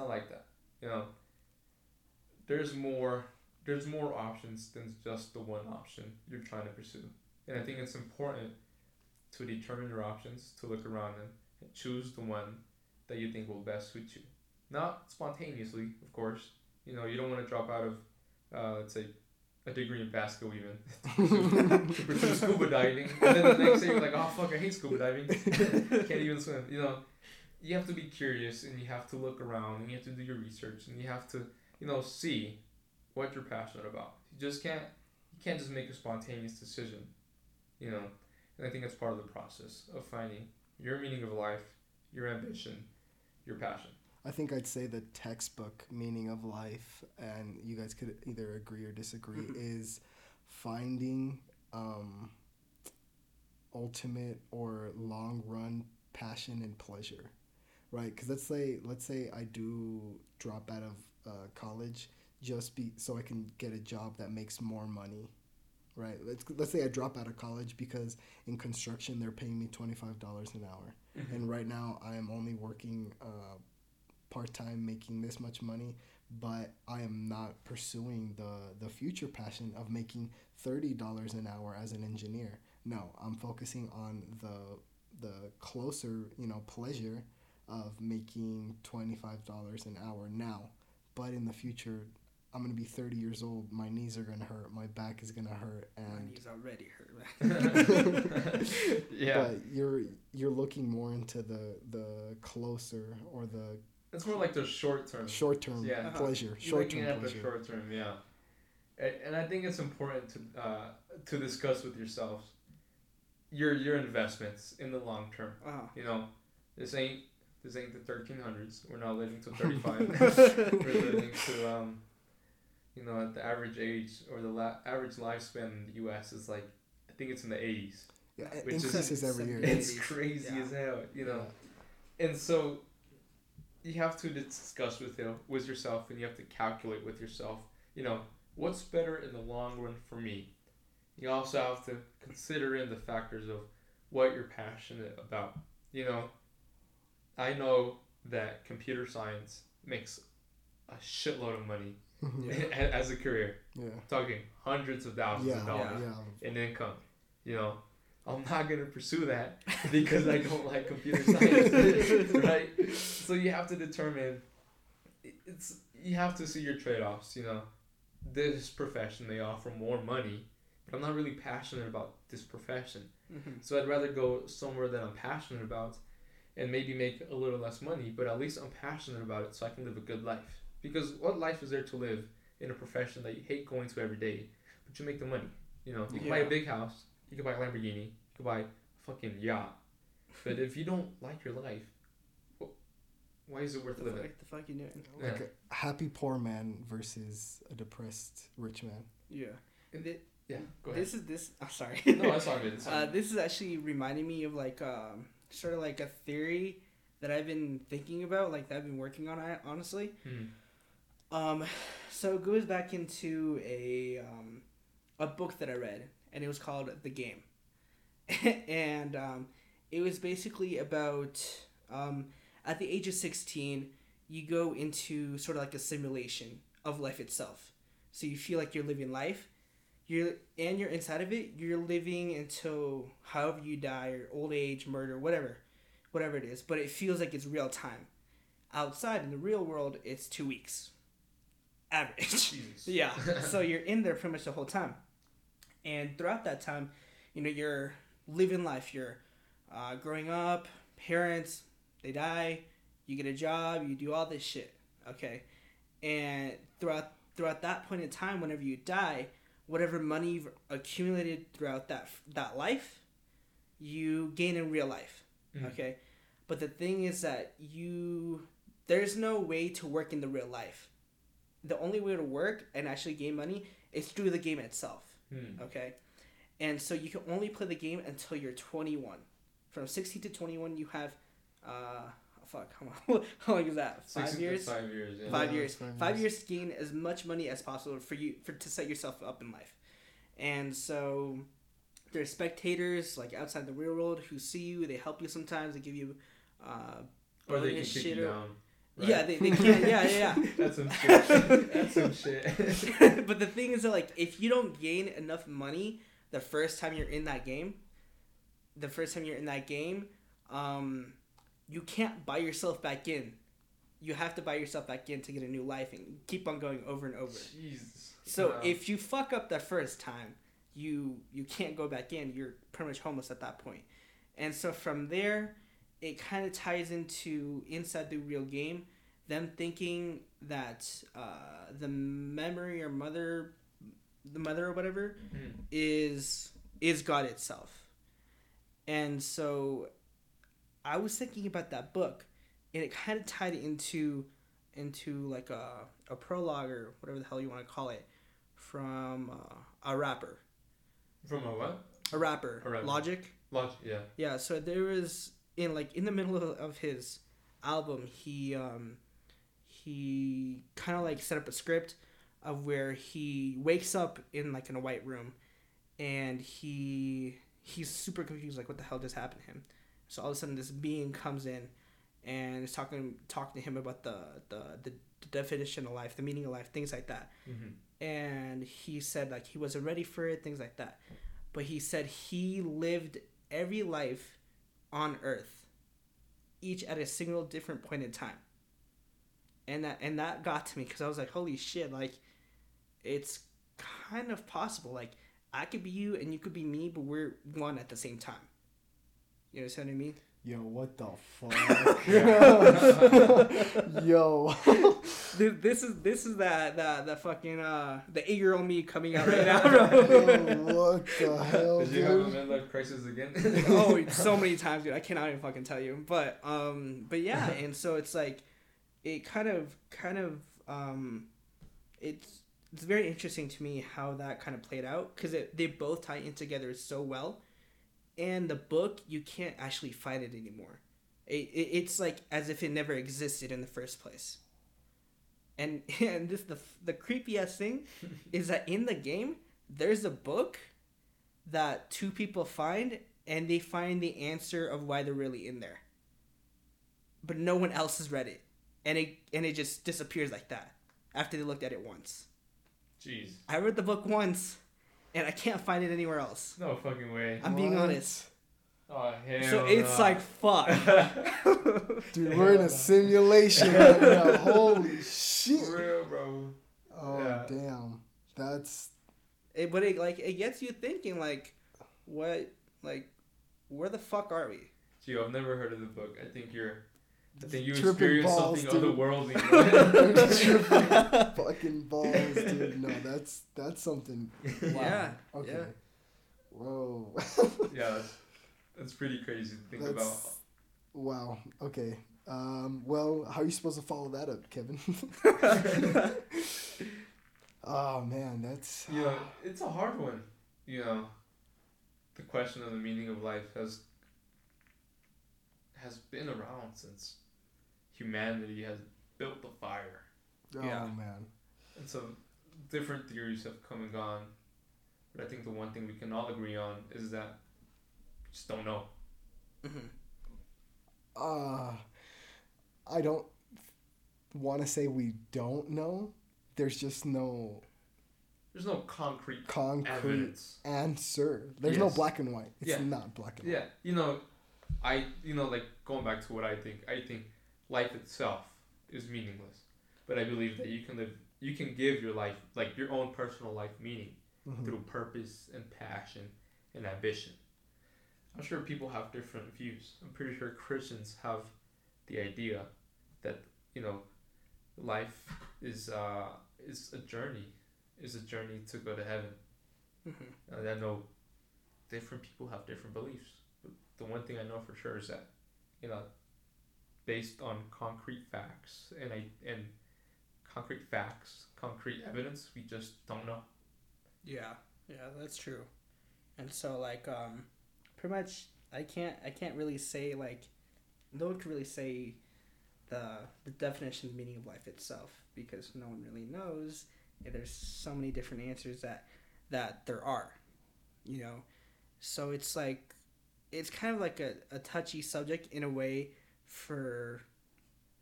like that. There's more options than just the one option you're trying to pursue, and I think it's important to determine your options, to look around and choose the one that you think will best suit you. Not spontaneously, of course. You don't want to drop out of let's say a degree in basketball to pursue scuba diving, and then the next day you're like, oh fuck, I hate scuba diving, can't even swim. You have to be curious, and you have to look around, and you have to do your research, and you have to see what you're passionate about. You can't just make a spontaneous decision, and I think that's part of the process of finding your meaning of life, your ambition, your passion. I think I'd say the textbook meaning of life, and you guys could either agree or disagree, is finding ultimate or long-run passion and pleasure, right? Because let's say I do drop out of college just so I can get a job that makes more money, right? Let's say I drop out of college because in construction they're paying me $25 an hour, and right now I am only working part-time, making this much money, but I am not pursuing the future passion of making $30 an hour as an engineer. No, I'm focusing on the closer, pleasure of making $25 an hour now. But in the future, I'm going to be 30 years old. My knees are going to hurt. My back is going to hurt. And my knees already hurt. Yeah. But you're looking more into the closer, or the... It's more like the short-term. Short-term pleasure. Short-term pleasure. You're looking at the short-term, yeah. And I think it's important to discuss with yourselves your investments in the long term. This ain't the 1300s. We're not living till 35. We're living to at the average age, or the average lifespan in the U.S. is like, I think it's in the 80s. Yeah, which increases every year. It's crazy as hell, and so. You have to discuss with yourself, and you have to calculate with yourself, what's better in the long run for me. You also have to consider in the factors of what you're passionate about. I know that computer science makes a shitload of money as a career. Yeah. I'm talking hundreds of thousands of dollars in income. I'm not going to pursue that because I don't like computer science, right? So you have to determine, you have to see your trade-offs, This profession, they offer more money, but I'm not really passionate about this profession. So I'd rather go somewhere that I'm passionate about and maybe make a little less money, but at least I'm passionate about it so I can live a good life. Because what life is there to live in a profession that you hate going to every day, but you make the money? You can buy a big house. You could buy a Lamborghini. You could buy a fucking yacht. But if you don't like your life, why is it worth living? What the fuck you doing? Like a happy poor man versus a depressed rich man. Yeah. And go ahead. Sorry. No, I'm sorry. This is actually reminding me of sort of like a theory that I've been thinking about, that I've been working on, honestly. So it goes back into a book that I read. And it was called The Game. And it was basically about, at the age of 16, you go into sort of like a simulation of life itself. So you feel like you're living life, you're inside of it, you're living until however you die, or old age, murder, whatever it is. But it feels like it's real time. Outside in the real world, it's 2 weeks. Average. Yeah. So you're in there pretty much the whole time. And throughout that time, you know, you're living life. You're growing up, parents, they die, you get a job, you do all this shit. Okay. And throughout that point in time, whenever you die, whatever money you've accumulated throughout that life, you gain in real life. Mm-hmm. Okay. But the thing is that there's no way to work in the real life. The only way to work and actually gain money is through the game itself. Mm. Okay. And so you can only play the game until you're 21. From 16 to 21, you have, how long is that? 5 years? 5 years. Yeah. 5 years. 5 years to gain as much money as possible for you to set yourself up in life. And so there's spectators, like, outside the real world who see you. They help you sometimes. They give you or they can kick you down. Right. Yeah, they can. Yeah. That's some shit. But the thing is that, like, if you don't gain enough money the first time you're in that game, you can't buy yourself back in. You have to buy yourself back in to get a new life and keep on going over and over. Jesus. So if you fuck up the first time, you can't go back in. You're pretty much homeless at that point. And so from there, it kind of ties into inside the real game, them thinking that the memory or the mother or whatever, mm-hmm. is God itself. And so I was thinking about that book, and it kind of tied into like a prologue or whatever the hell you want to call it from a rapper. From a what? A rapper. Logic, yeah. Yeah, so there was... In the middle of his album, he kind of like set up a script of where he wakes up in a white room, and he's super confused, like, what the hell just happened to him? So all of a sudden, this being comes in and is talking to him about the definition of life, the meaning of life, things like that. Mm-hmm. And he said, like, he wasn't ready for it, things like that. But he said he lived every life on Earth, each at a single different point in time, and that got to me, because I was like, holy shit, like, it's kind of possible, like, I could be you and you could be me, but we're one at the same time. You understand what I mean? Yo, what the fuck? Yo, dude, this is that fucking the 8-year-old me coming out right now, bro. Oh, what the hell? Did you have a midlife crisis again? Oh, so many times, dude. I cannot even fucking tell you. But yeah, and so it's like, it kind of it's very interesting to me how that kind of played out, because they both tie in together so well. And the book, you can't actually find it anymore. It's like as if it never existed in the first place. And this the creepiest thing is that in the game, there's a book that two people find, and they find the answer of why they're really in there. But no one else has read it, and it just disappears like that after they looked at it once. Jeez. I read the book once. And I can't find it anywhere else. No fucking way. I'm being honest. Oh, hell. So it's like, fuck. Dude, we're in a simulation right now. Holy shit. For real, bro. Oh, yeah. Damn. That's... It gets you thinking, like, what... Like, where the fuck are we? Gee, I've never heard of the book. I think you experienced something otherworldly. Fucking balls, dude. No, that's something. Wow. Yeah. Okay. Yeah. Whoa. Yeah, that's pretty crazy to think about. Wow. Okay. Well, how are you supposed to follow that up, Kevin? Oh man, that's. Yeah, it's a hard one. You know, the question of the meaning of life has been around since humanity has built the fire. Oh, yeah, man. And so different theories have come and gone, but I think the one thing we can all agree on is that we just don't know. Mm-hmm. I don't want to say we don't know. There's just no... There's no concrete evidence. Answer. There's no black and white. It's not black and white. Yeah, you know... I, like, going back to what I think life itself is meaningless. But I believe that you can give your life, like your own personal life, meaning through purpose and passion and ambition. I'm sure people have different views. I'm pretty sure Christians have the idea that, you know, life is a journey to go to heaven. Mm-hmm. And I know different people have different beliefs. But the one thing I know for sure is that, you know, based on concrete facts concrete evidence, we just don't know. Yeah, that's true. And so, like, pretty much, I can't really say, like, no one can really say the definition and meaning of life itself, because no one really knows, and there's so many different answers that there are, you know? So it's like, it's kind of like a touchy subject in a way for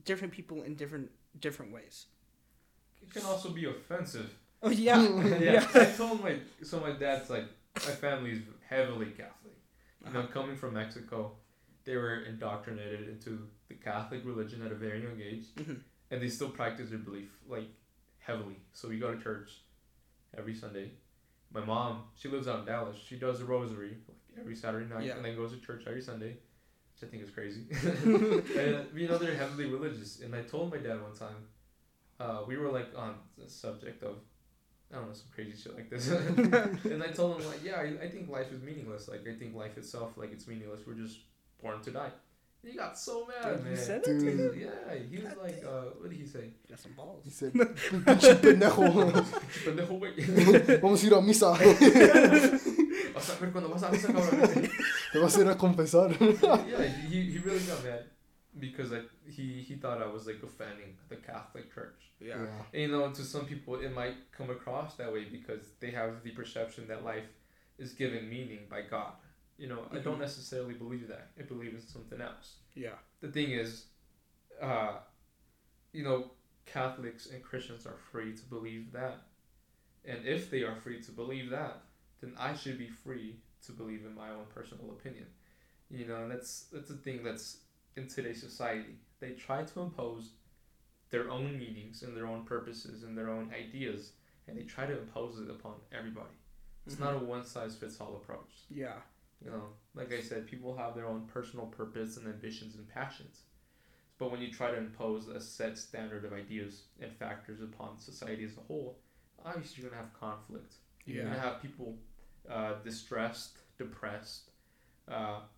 different people in different ways. It can also be offensive. Oh, yeah. Yeah. I told my dad's, like, my family's heavily Catholic. You know, coming from Mexico, they were indoctrinated into the Catholic religion at a very young age, and they still practice their belief, like, heavily. So we go to church every Sunday. My mom, she lives out in Dallas. She does the rosary, like, every Saturday night, and then goes to church every Sunday, which I think is crazy. And, you know, they're heavily religious. And I told my dad one time, we were, like, on the subject of, I don't know, some crazy shit like this. And I told him, like, yeah, I think life is meaningless. Like, I think life itself, like, it's meaningless. We're just born to die. And he got so mad, man. He said that to you? Yeah. He was like, what did he say? You got some balls. He said, pendejo, wey. Vamos a ir a misa. Vas a ver cuando vas a misa, cabrón. Te vas a ir a confesar. Yeah, he really got mad. Because he thought I was, like, offending the Catholic Church. Yeah. And, you know, to some people it might come across that way because they have the perception that life is given meaning by God. You know, I don't necessarily believe that. I believe in something else. Yeah. The thing is, you know, Catholics and Christians are free to believe that. And if they are free to believe that, then I should be free to believe in my own personal opinion. You know, and that's the thing that's... in today's society, they try to impose their own meanings and their own purposes and their own ideas, and they try to impose it upon everybody. It's not a one-size-fits-all approach. Yeah. You know, like I said, people have their own personal purpose and ambitions and passions. But when you try to impose a set standard of ideas and factors upon society as a whole, obviously you're going to have conflict. You're going to have people distressed, depressed.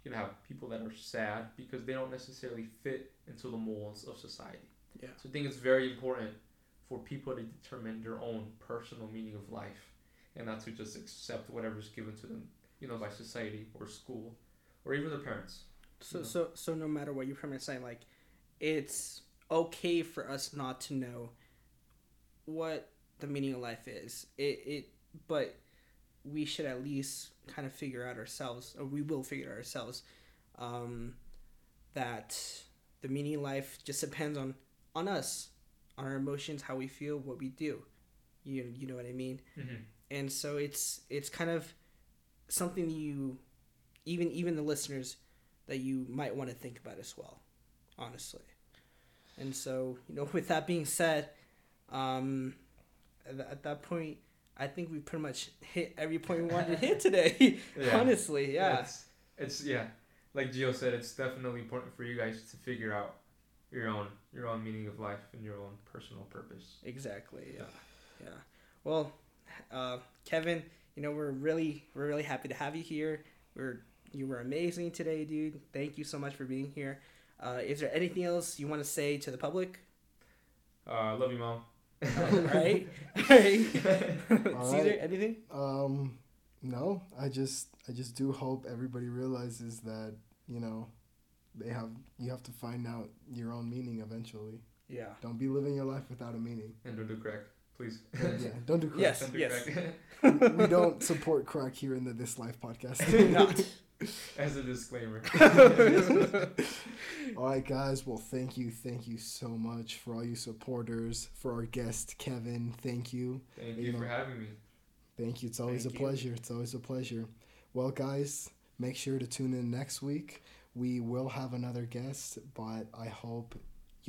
You have people that are sad because they don't necessarily fit into the molds of society. Yeah. So I think it's very important for people to determine their own personal meaning of life and not to just accept whatever's given to them, you know, by society or school or even their parents. So no matter what, you're pretty saying, like, it's okay for us not to know what the meaning of life is. But we should at least kind of figure out ourselves, or we will figure out ourselves, that the meaning of life just depends on us, on our emotions, how we feel, what we do. You know what I mean? Mm-hmm. And so it's kind of something you, even the listeners, that you might want to think about as well, honestly. And so, you know, with that being said, at that point, I think we pretty much hit every point we wanted to hit today. Honestly, yeah. It's like Gio said, it's definitely important for you guys to figure out your own meaning of life and your own personal purpose. Exactly. Yeah. Well, Kevin, you know, we're really happy to have you here. You were amazing today, dude. Thank you so much for being here. Is there anything else you want to say to the public? Love you, Mom. All right. Cesar, anything? No. I just do hope everybody realizes that, you know, you have to find out your own meaning eventually. Yeah. Don't be living your life without a meaning. And don't do crack, please. Yeah. Don't do crack. Yes. Don't do crack. We don't support crack here in the This Life podcast. Not. As a disclaimer. All right, guys. Well, thank you so much for all you supporters, for our guest Kevin. Thank you. Thank you for having me. Thank you. It's always a pleasure. Well, guys, make sure to tune in next week. We will have another guest, but I hope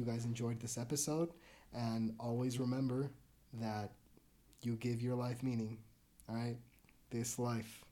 you guys enjoyed this episode. And always remember that you give your life meaning. All right? This life.